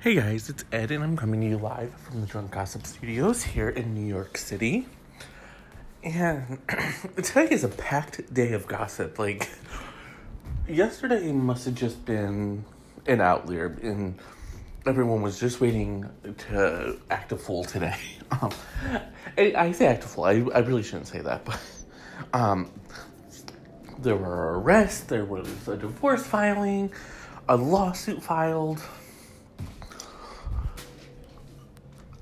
Hey guys, it's Ed, and I'm coming to you live from the Drunk Gossip Studios here in New York City. And today is a packed day of gossip. Like, yesterday must have just been an outlier, and everyone was just waiting to act a fool today. I say act a fool, I really shouldn't say that, but there were arrests, there was a divorce filing, a lawsuit filed.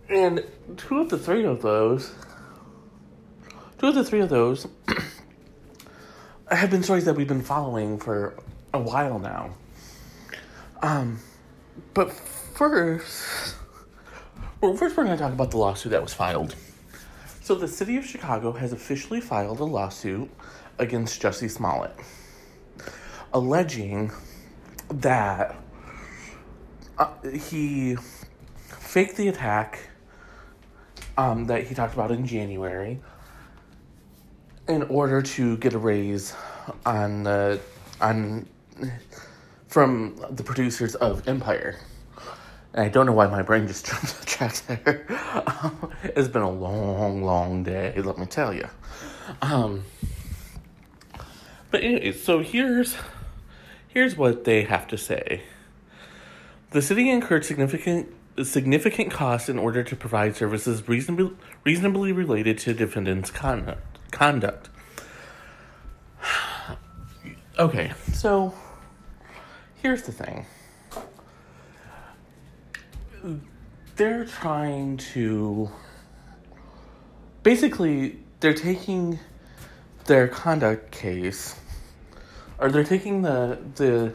And two of the three of those have been stories that we've been following for a while now. But first we're going to talk about the lawsuit that was filed. So the city of Chicago has officially filed a lawsuit against Jussie Smollett, alleging that he faked the attack that he talked about in January in order to get a raise from the producers of Empire. And I don't know why my brain just jumped off the tracks there. It's been a long, long day, let me tell you. But anyway, so here's what they have to say. The city incurred significant costs in order to provide services reasonably related to defendant's conduct. Okay, so here's the thing. They're trying to... Basically, they're taking their conduct case, or they're taking the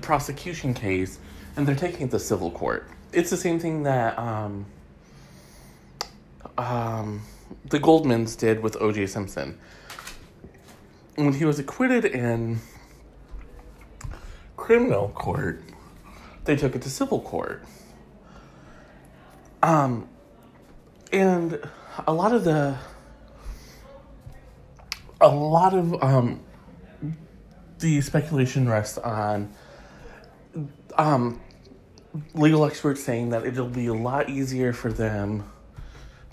prosecution case, and they're taking it to civil court. It's the same thing that the Goldmans did with O.J. Simpson. When he was acquitted in criminal court, they took it to civil court. And a lot of the speculation rests on legal experts saying that it'll be a lot easier for them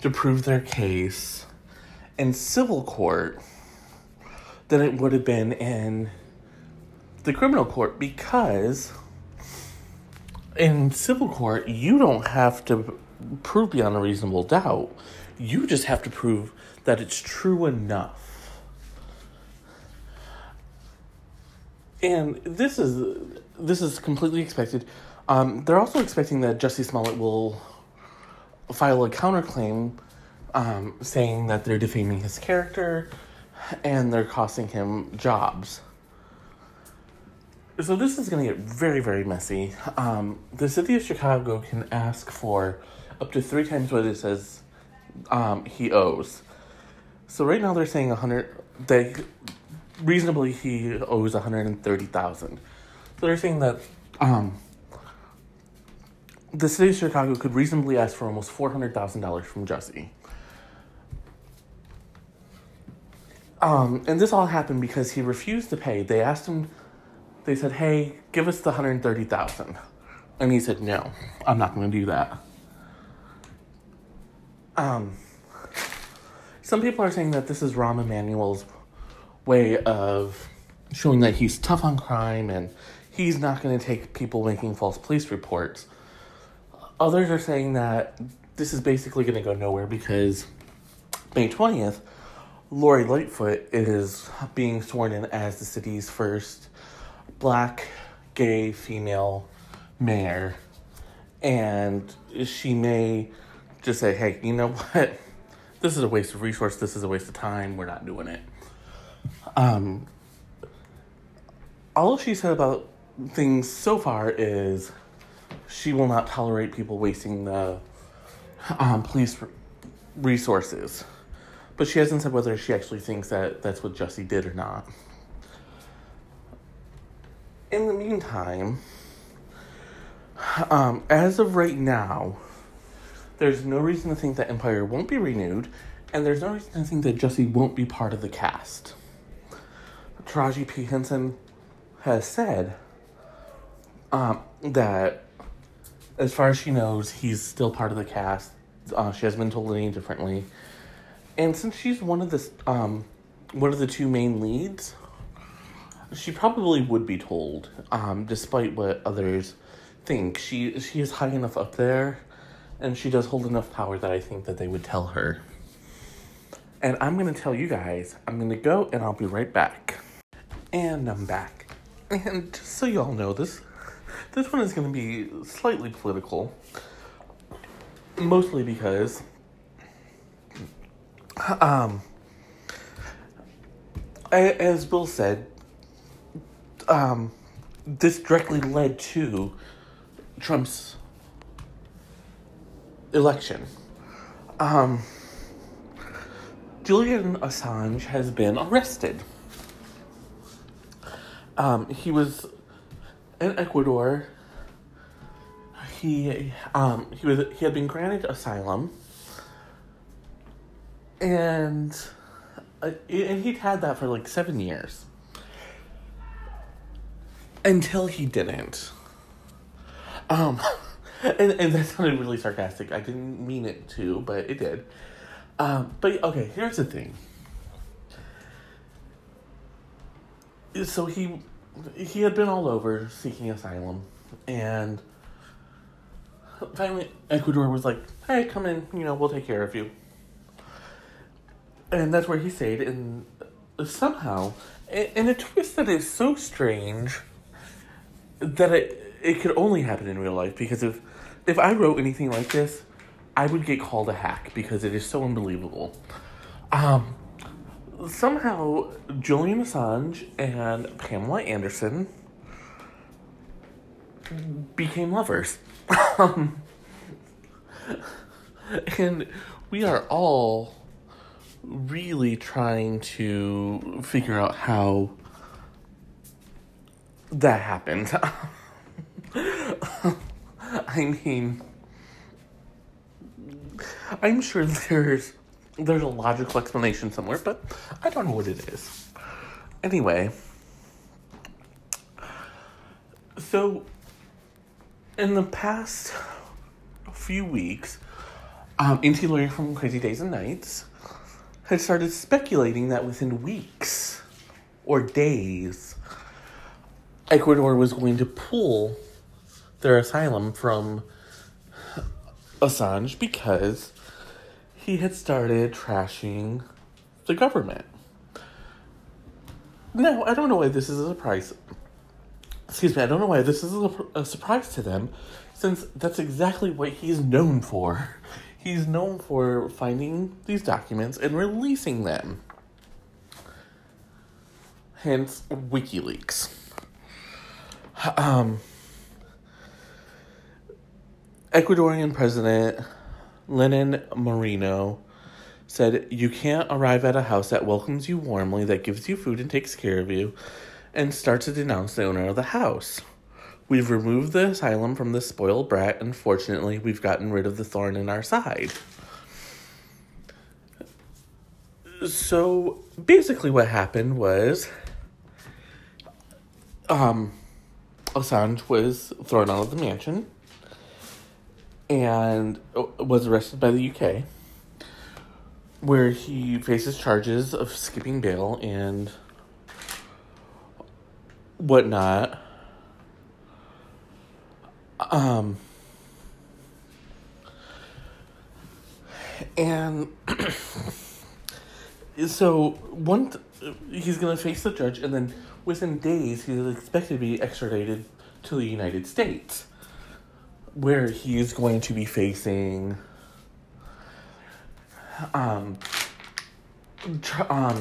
to prove their case in civil court than it would have been in the criminal court, because in civil court, you don't have to prove beyond a reasonable doubt. You just have to prove that it's true enough. And this is completely expected. They're also expecting that Jussie Smollett will file a counterclaim saying that they're defaming his character and they're costing him jobs. So this is going to get very, very messy. The city of Chicago can ask for up to 3 times what it says he owes. So right now they're saying reasonably he owes $130,000. So they're saying that... the city of Chicago could reasonably ask for almost $400,000 from Jussie. And this all happened because he refused to pay. They asked him, they said, hey, give us the $130,000. And he said, no, I'm not going to do that. Some people are saying that this is Rahm Emanuel's way of showing that he's tough on crime and he's not going to take people making false police reports. Others are saying that this is basically going to go nowhere because May 20th, Lori Lightfoot is being sworn in as the city's first black, gay, female mayor. And she may just say, hey, you know what? This is a waste of resource. This is a waste of time. We're not doing it. All she said about things so far is... she will not tolerate people wasting the police resources. But she hasn't said whether she actually thinks that that's what Jussie did or not. In the meantime, as of right now, there's no reason to think that Empire won't be renewed, and there's no reason to think that Jussie won't be part of the cast. Taraji P. Henson has said that As far as she knows, he's still part of the cast. She hasn't been told any differently. And since she's one of the two main leads, she probably would be told, despite what others think. She is high enough up there, and she does hold enough power that I think that they would tell her. And I'm going to tell you guys. I'm going to go, and I'll be right back. And I'm back. And just so y'all know, this one is going to be slightly political. Mostly because as Bill said, this directly led to Trump's election. Julian Assange has been arrested. He was in Ecuador. He had been granted asylum, and he'd had that for like 7 years until he didn't. And that sounded really sarcastic. I didn't mean it to, but it did. But okay, here's the thing. So he had been all over seeking asylum, and finally Ecuador was like, "Hey, come in, we'll take care of you." And that's where he stayed, and somehow, in a twist that is so strange that it could only happen in real life, because if I wrote anything like this, I would get called a hack, because it is so unbelievable. Somehow, Julian Assange and Pamela Anderson became lovers. And we are all really trying to figure out how that happened. I mean, I'm sure there's a logical explanation somewhere, but I don't know what it is. Anyway, so in the past few weeks, Auntie Lori from Crazy Days and Nights had started speculating that within weeks or days, Ecuador was going to pull their asylum from Assange because he had started trashing the government. Now, I don't know why this is a surprise. Excuse me, I don't know why this is a surprise to them, since that's exactly what he's known for. He's known for finding these documents and releasing them. Hence, WikiLeaks. Ecuadorian President Lennon Marino said, "You can't arrive at a house that welcomes you warmly, that gives you food and takes care of you, and start to denounce the owner of the house. We've removed the asylum from this spoiled brat, and fortunately, we've gotten rid of the thorn in our side." So, basically what happened was, Assange was thrown out of the mansion and was arrested by the UK, where he faces charges of skipping bail and whatnot. And so he's going to face the judge, and then within days, he is expected to be extradited to the United States, where he is going to be facing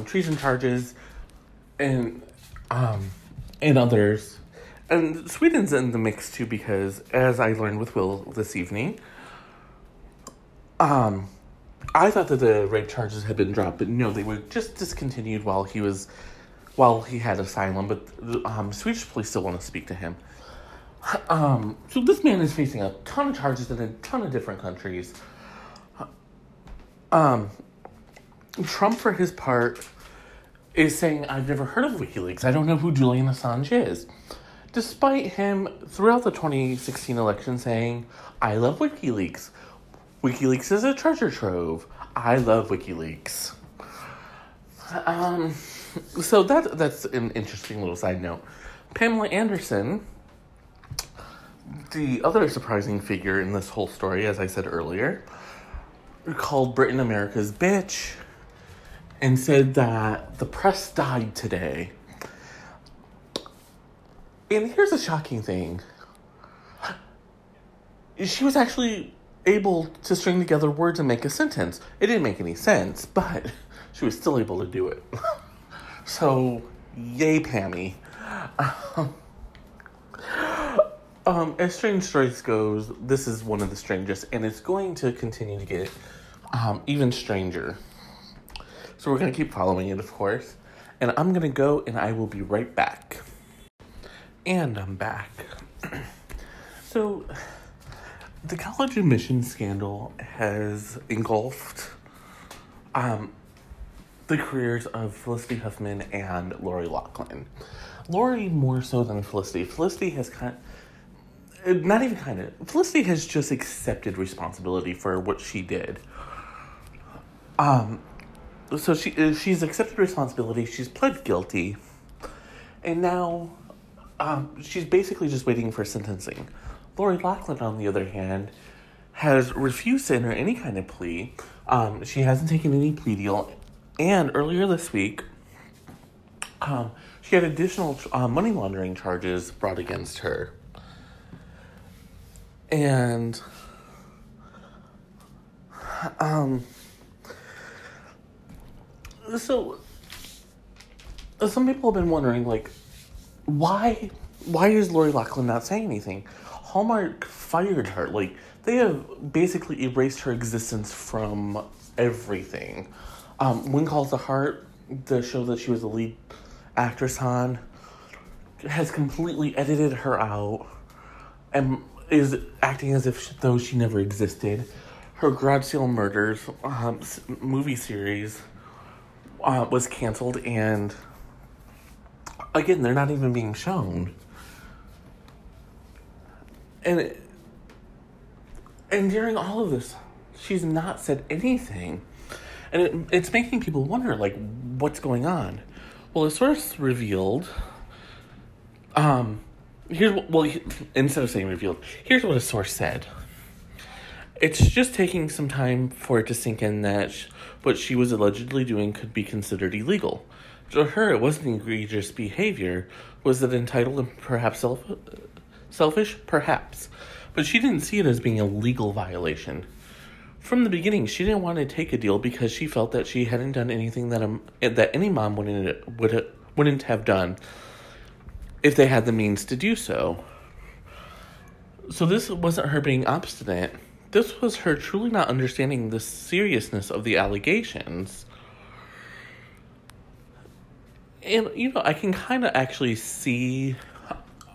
treason charges and others. And Sweden's in the mix, too, because, as I learned with Will this evening, I thought that the rape charges had been dropped, but no, they were just discontinued while he had asylum, but Swedish police still want to speak to him. So this man is facing a ton of charges in a ton of different countries. Trump, for his part, is saying, "I've never heard of WikiLeaks. I don't know who Julian Assange is." despite him throughout the 2016 election saying, I love WikiLeaks. WikiLeaks is a treasure trove. I love WikiLeaks. So that's an interesting little side note. Pamela Anderson, the other surprising figure in this whole story, as I said earlier, called Britain America's bitch and said that the press died today. And here's a shocking thing. She was actually able to string together words and make a sentence. It didn't make any sense, but she was still able to do it. So, yay, Pammy. As strange stories goes, this is one of the strangest, and it's going to continue to get even stranger. So we're going to keep following it, of course. And I'm going to go, and I will be right back. And I'm back. So, the college admissions scandal has engulfed the careers of Felicity Huffman and Lori Loughlin. Lori more so than Felicity. Felicity has Felicity has just accepted responsibility for what she did. So she's accepted responsibility, she's pled guilty, and now she's basically just waiting for sentencing. Lori Loughlin, on the other hand, has refused to enter any kind of plea. She hasn't taken any plea deal. And earlier this week, she had additional money laundering charges brought against her. And so some people have been wondering, like, why is Lori Loughlin not saying anything? Hallmark fired her. Like, they have basically erased her existence from everything. When Calls the Heart, the show that she was the lead actress on, has completely edited her out and is acting as if though she never existed. Her Garage Sale Murders movie series was canceled, and again, they're not even being shown. And during all of this, she's not said anything. And it's making people wonder, like, what's going on? Well, a source revealed, here's what a source said. It's just taking some time for it to sink in that what she was allegedly doing could be considered illegal. To her, it wasn't egregious behavior. Was it entitled and perhaps selfish? Perhaps. But she didn't see it as being a legal violation. From the beginning, she didn't want to take a deal because she felt that she hadn't done anything that any mom wouldn't have done if they had the means to do so. So this wasn't her being obstinate. This was her truly not understanding the seriousness of the allegations. And, you know, I can kind of actually see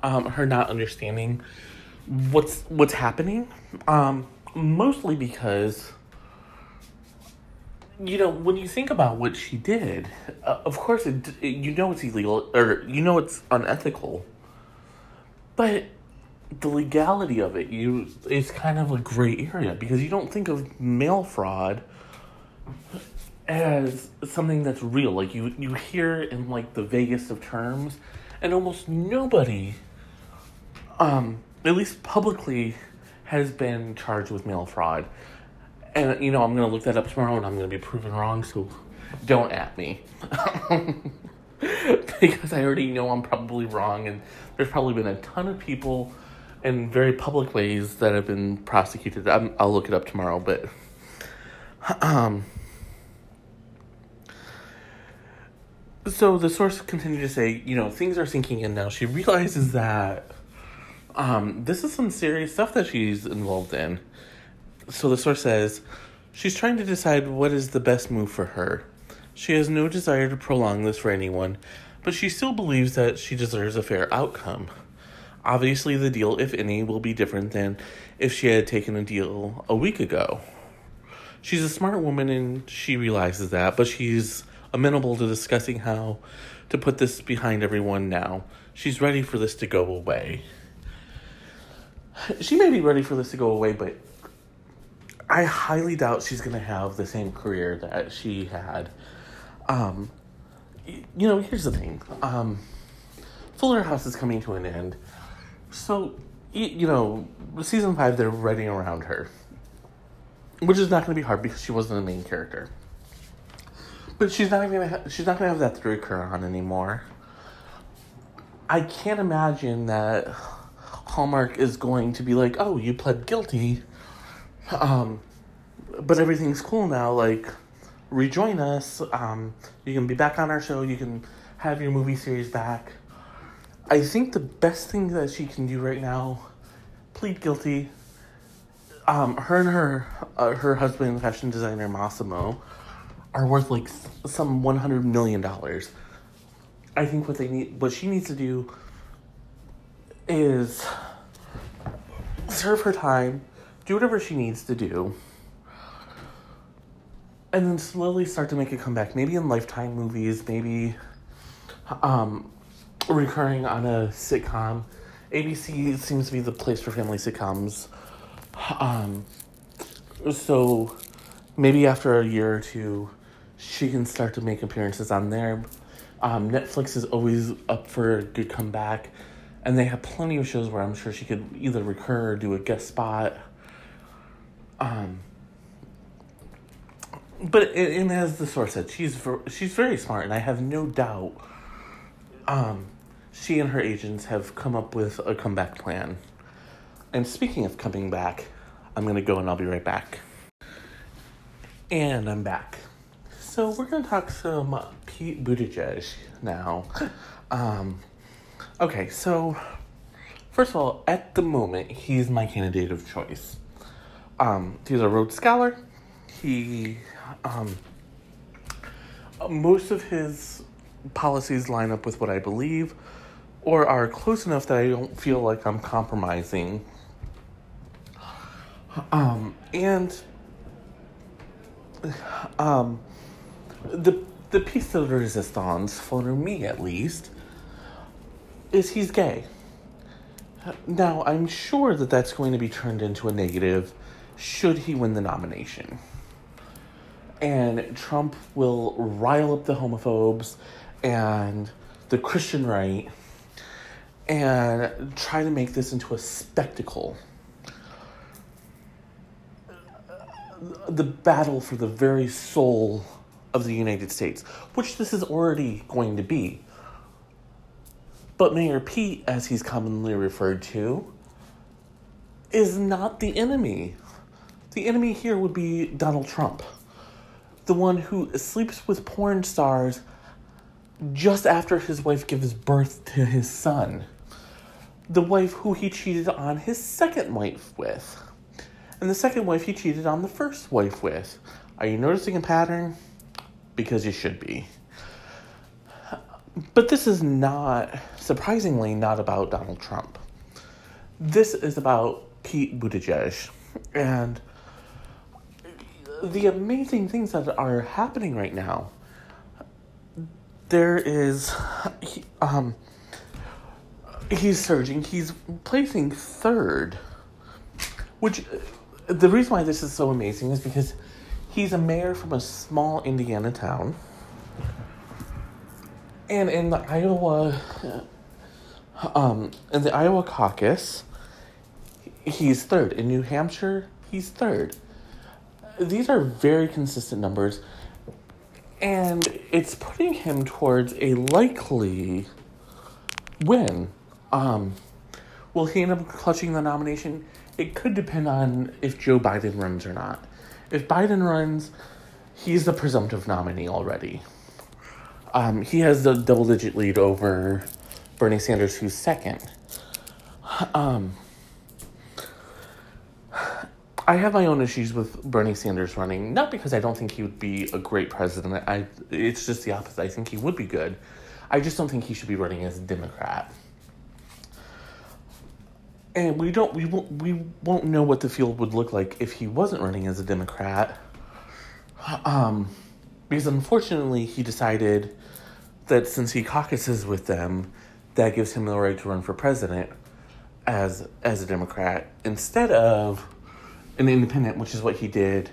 her not understanding what's happening. Mostly because, you know, when you think about what she did, of course, it's illegal, or you know it's unethical, but the legality of it, it's kind of a gray area, because you don't think of mail fraud as something that's real. Like, you hear in, like, the vaguest of terms, and almost nobody, at least publicly, has been charged with mail fraud. And, you know, I'm going to look that up tomorrow, and I'm going to be proven wrong, so don't at me. Because I already know I'm probably wrong, and there's probably been a ton of people in very public ways that have been prosecuted. I'll look it up tomorrow, but... So the source continued to say, you know, things are sinking in now. She realizes that this is some serious stuff that she's involved in. So the source says, she's trying to decide what is the best move for her. She has no desire to prolong this for anyone, but she still believes that she deserves a fair outcome. Obviously, the deal, if any, will be different than if she had taken a deal a week ago. She's a smart woman, and she realizes that, but she's amenable to discussing how to put this behind everyone now. she's ready for this to go away. She may be ready for this to go away, but I highly doubt she's going to have the same career that she had. You know, here's the thing. Fuller House is coming to an end. So, you know, season 5, they're writing around her. Which is not going to be hard because she wasn't the main character. But she's not going to have that to recur on anymore. I can't imagine that Hallmark is going to be like, oh, you pled guilty, but everything's cool now, like, rejoin us, you can be back on our show, you can have your movie series back. I think the best thing that she can do right now, plead guilty. Her and her husband, fashion designer Massimo, are worth like some $100 million. I think what she needs to do is serve her time, do whatever she needs to do, and then slowly start to make a comeback. Maybe in Lifetime movies, maybe recurring on a sitcom. ABC seems to be the place for family sitcoms. So maybe after a year or two, she can start to make appearances on there. Netflix is always up for a good comeback, and they have plenty of shows where I'm sure she could either recur or do a guest spot. But and as the source said, she's very smart, and I have no doubt she and her agents have come up with a comeback plan. And speaking of coming back, I'm going to go and I'll be right back. And I'm back. So we're going to talk some Pete Buttigieg now. Okay, so first of all, at the moment, he's my candidate of choice. He's a Rhodes Scholar. He, most of his policies line up with what I believe or are close enough that I don't feel like I'm compromising. The piece de resistance, for me at least, is he's gay. Now, I'm sure that that's going to be turned into a negative should he win the nomination. And Trump will rile up the homophobes and the Christian right and try to make this into a spectacle. The battle for the very soul of the United States, which this is already going to be. But Mayor Pete, as he's commonly referred to, is not the enemy. The enemy here would be Donald Trump, the one who sleeps with porn stars just after his wife gives birth to his son, the wife who he cheated on his second wife with. And the second wife he cheated on the first wife with. Are you noticing a pattern? Because you should be. But this is not, surprisingly, not about Donald Trump. This is about Pete Buttigieg. And the amazing things that are happening right now. There is, he's surging. He's placing third. Which, the reason why this is so amazing is because he's a mayor from a small Indiana town. And in the Iowa caucus, he's third. In New Hampshire, he's third. These are very consistent numbers. And it's putting him towards a likely win. Will he end up clutching the nomination? It could depend on if Joe Biden runs or not. If Biden runs, he's the presumptive nominee already. He has the double-digit lead over Bernie Sanders, who's second. I have my own issues with Bernie Sanders running, not because I don't think he would be a great president. It's just the opposite. I think he would be good. I just don't think he should be running as a Democrat. And we won't know what the field would look like if he wasn't running as a Democrat, because unfortunately he decided that since he caucuses with them, that gives him the right to run for president as a Democrat instead of an independent, which is what he did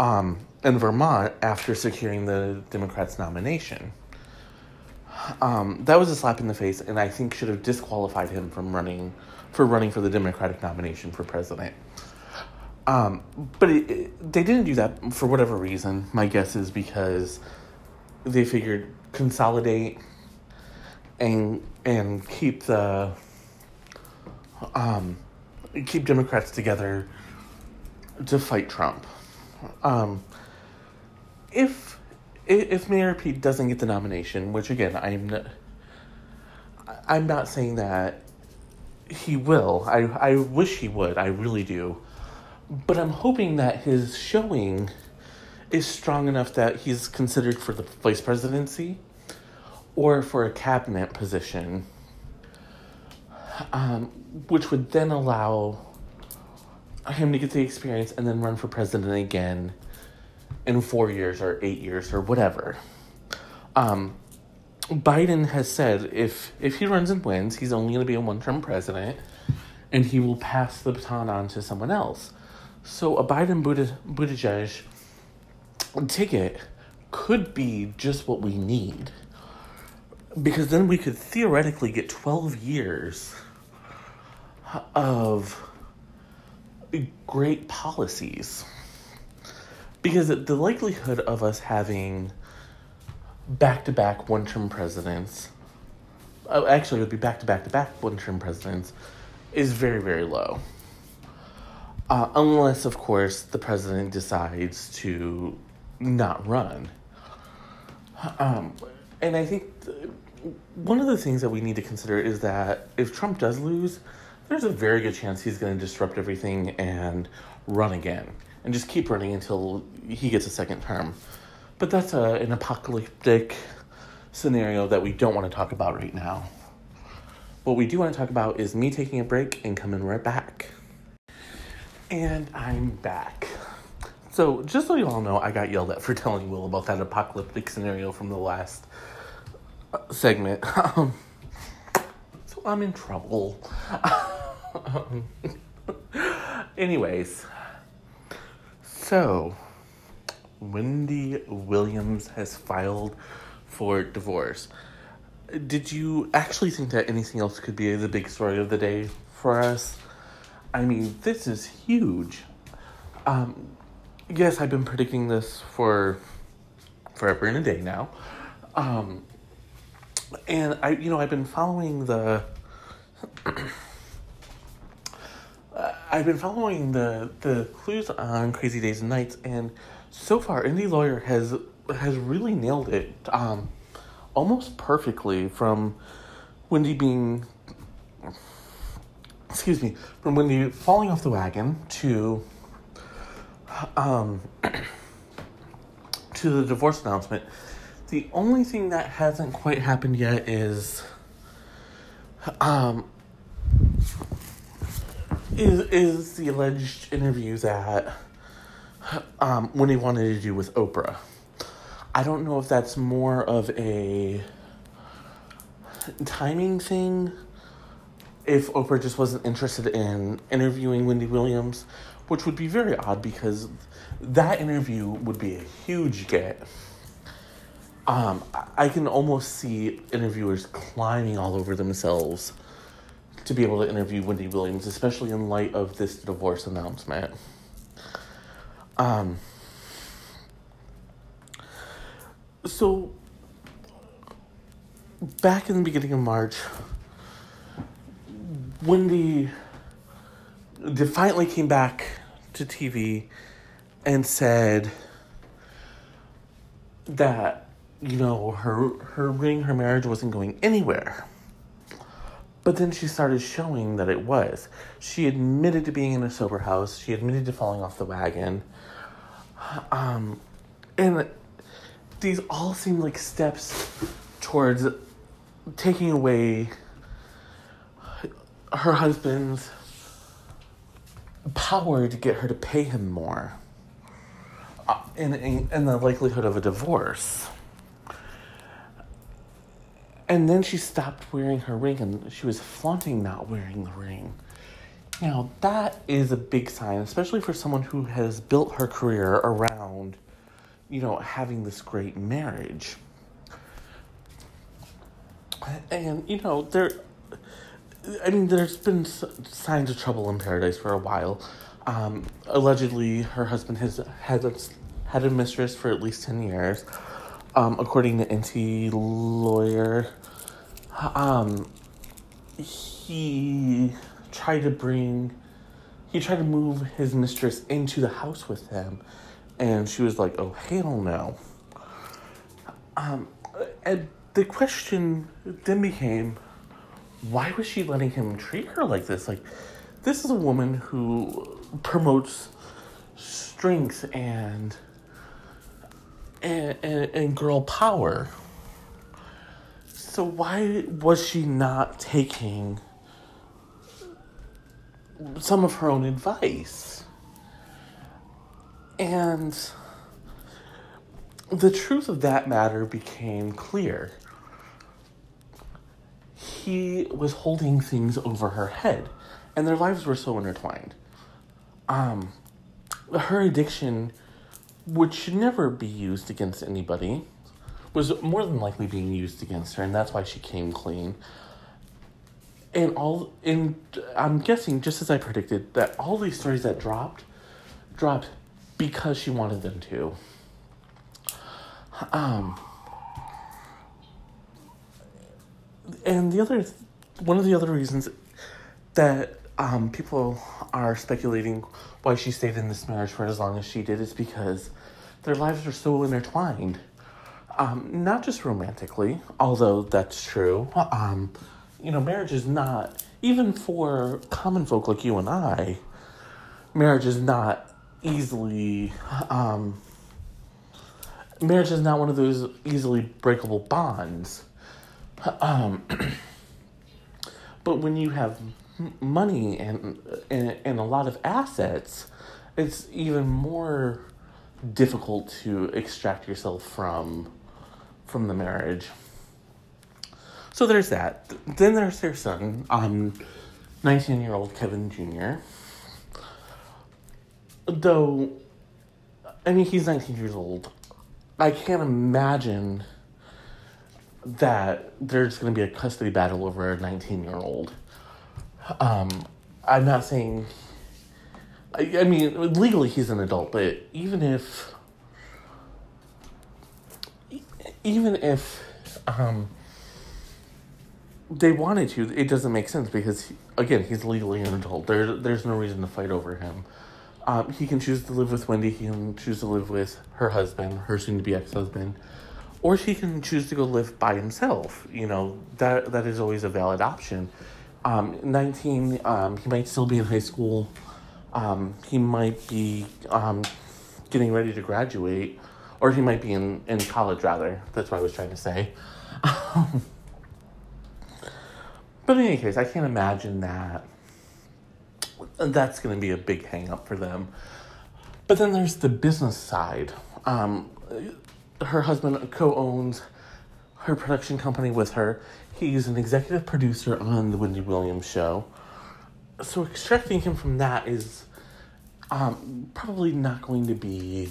in Vermont after securing the Democrats' nomination. That was a slap in the face, and I think should have disqualified him from running for the Democratic nomination for president. But they didn't do that for whatever reason. My guess is because they figured consolidate and keep Democrats together to fight Trump. If Mayor Pete doesn't get the nomination, which again I'm not saying that he will. I wish he would. I really do. But I'm hoping that his showing is strong enough that he's considered for the vice presidency or for a cabinet position, which would then allow him to get the experience and then run for president again in 4 years or 8 years or whatever. Biden has said if he runs and wins, he's only going to be a one-term president and he will pass the baton on to someone else. So a Biden-Buttigieg ticket could be just what we need, because then we could theoretically get 12 years of great policies. Because the likelihood of us having back-to-back one-term presidents, actually it would be back-to-back-to-back one-term presidents, is very, very low. Unless, of course, the president decides to not run. And I think one of the things that we need to consider is that if Trump does lose, there's a very good chance he's going to disrupt everything and run again. And just keep running until he gets a second term. But that's an apocalyptic scenario that we don't want to talk about right now. What we do want to talk about is me taking a break and coming right back. And I'm back. So just so you all know, I got yelled at for telling Will about that apocalyptic scenario from the last segment. So I'm in trouble. Anyways. So, Wendy Williams has filed for divorce. Did you actually think that anything else could be the big story of the day for us? I mean, this is huge. Yes, I've been predicting this for forever and a day now. And I've been following the clues on Crazy Days and Nights, and so far, Indie Lawyer has really nailed it, almost perfectly, from Wendy falling off the wagon to the divorce announcement. The only thing that hasn't quite happened yet is the alleged interview that Wendy wanted to do with Oprah. I don't know if that's more of a timing thing, if Oprah just wasn't interested in interviewing Wendy Williams, which would be very odd because that interview would be a huge get. I can almost see interviewers climbing all over themselves to be able to interview Wendy Williams, especially in light of this divorce announcement. So, back in the beginning of March, Wendy defiantly came back to TV and said that, her ring, her marriage wasn't going anywhere. But then she started showing that it was. She admitted to being in a sober house. She admitted to falling off the wagon. And these all seem like steps towards taking away her husband's power to get her to pay him more. And the likelihood of a divorce. And then she stopped wearing her ring, and she was flaunting not wearing the ring. Now, that is a big sign, especially for someone who has built her career around, you know, having this great marriage. And, you know, there's been signs of trouble in paradise for a while. Allegedly, her husband has had a mistress for at least 10 years, according to Auntie Lori. He tried to move his mistress into the house with him, and she was like, oh, hell no. And the question then became, why was she letting him treat her like this? Like, this is a woman who promotes strength and girl power. So why was she not taking some of her own advice? And the truth of that matter became clear. He was holding things over her head, and their lives were so intertwined. Her addiction, which should never be used against anybody, was more than likely being used against her, and that's why she came clean. And I'm guessing, just as I predicted, that all these stories that dropped because she wanted them to. And one of the other reasons that people are speculating why she stayed in this marriage for as long as she did is because their lives are so intertwined. Not just romantically, although that's true. You know, marriage is not, even for common folk like you and I, marriage is not one of those easily breakable bonds. But when you have money and a lot of assets, it's even more difficult to extract yourself from the marriage. So there's that. Then there's their son, 19-year-old Kevin Jr. Though, I mean, he's 19 years old. I can't imagine that there's going to be a custody battle over a 19-year-old. I'm not saying... I mean, legally he's an adult, but even if they wanted to, it doesn't make sense because, he's legally an adult. There's no reason to fight over him. He can choose to live with Wendy. He can choose to live with her husband, her soon-to-be ex-husband. Or he can choose to go live by himself. You know, that is always a valid option. 19, he might still be in high school. He might be getting ready to graduate. Or he might be in college, rather. That's what I was trying to say. But in any case, I can't imagine that that's going to be a big hang-up for them. But then there's the business side. Her husband co-owns her production company with her. He's an executive producer on The Wendy Williams Show. So extracting him from that is probably not going to be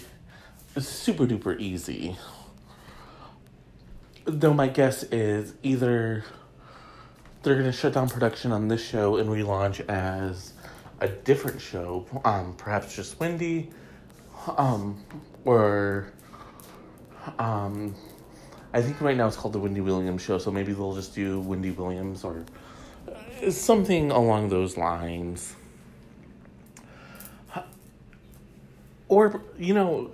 super-duper easy. Though my guess is either... they're going to shut down production on this show and relaunch as a different show. Perhaps just Wendy. Or I think right now it's called The Wendy Williams Show. So maybe they'll just do Wendy Williams or something along those lines. Or, you know,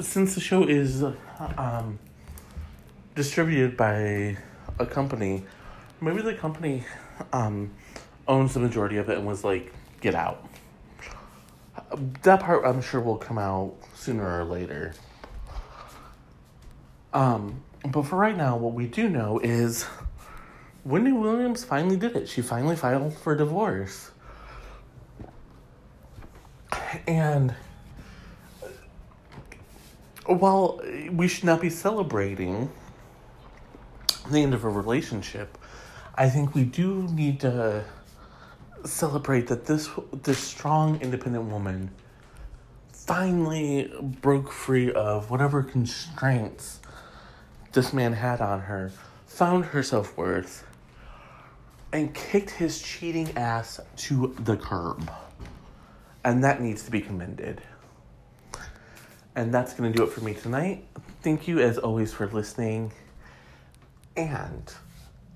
since the show is distributed by a company... maybe the company owns the majority of it and was like, get out. That part, I'm sure, will come out sooner or later. But for right now, what we do know is Wendy Williams finally did it. She finally filed for divorce. And while we should not be celebrating the end of a relationship, I think we do need to celebrate that this strong, independent woman finally broke free of whatever constraints this man had on her, found her self-worth, and kicked his cheating ass to the curb. And that needs to be commended. And that's going to do it for me tonight. Thank you, as always, for listening. And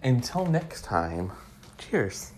until next time, cheers.